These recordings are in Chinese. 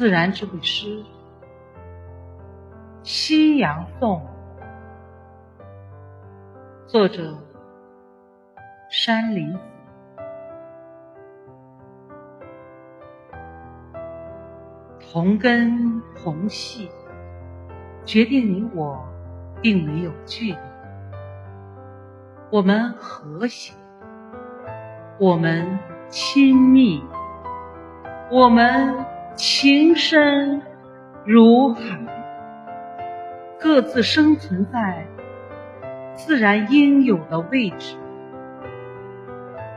自然之美诗《夕阳颂》，作者山林子。同根同系，决定你我并没有距离，我们和谐，我们亲密，我们情深如海，各自生存在自然应有的位置。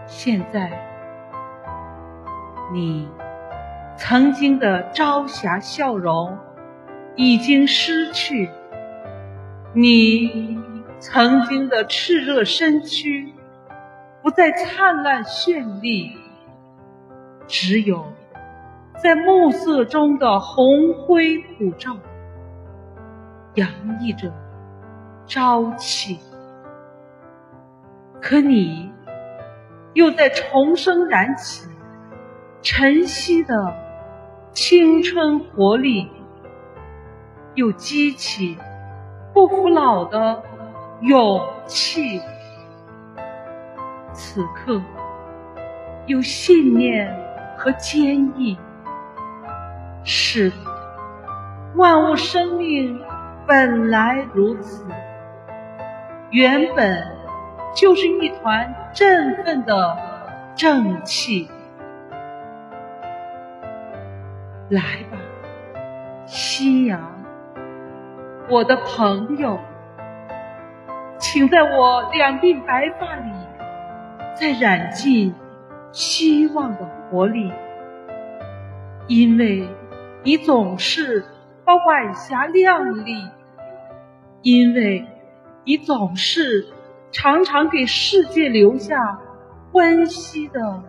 现在，你曾经的朝霞笑容已经失去，你曾经的炽热身躯不再灿烂绚丽，只有在暮色中的红灰普照，洋溢着朝气。可你又在重生燃起晨曦的青春活力，又激起不服老的勇气。此刻有信念和坚毅，是的，万物生命本来如此，原本就是一团振奋的正气。来吧，夕阳，我的朋友，请在我两鬓白发里再染尽希望的活力，因为你总是把晚霞亮丽，因为你总是常常给世界留下温煦的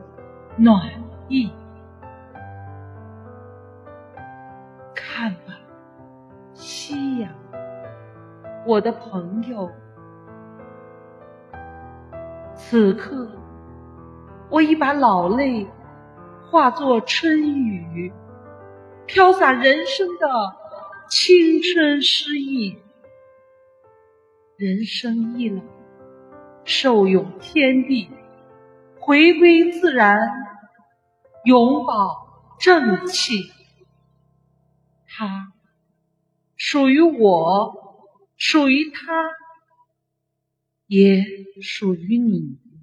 暖意。看吧，夕阳，我的朋友，此刻我已把老泪化作春雨，飘洒人生的青春诗意。人生一老，受用天地，回归自然，永葆正气。它属于我，属于他，也属于你。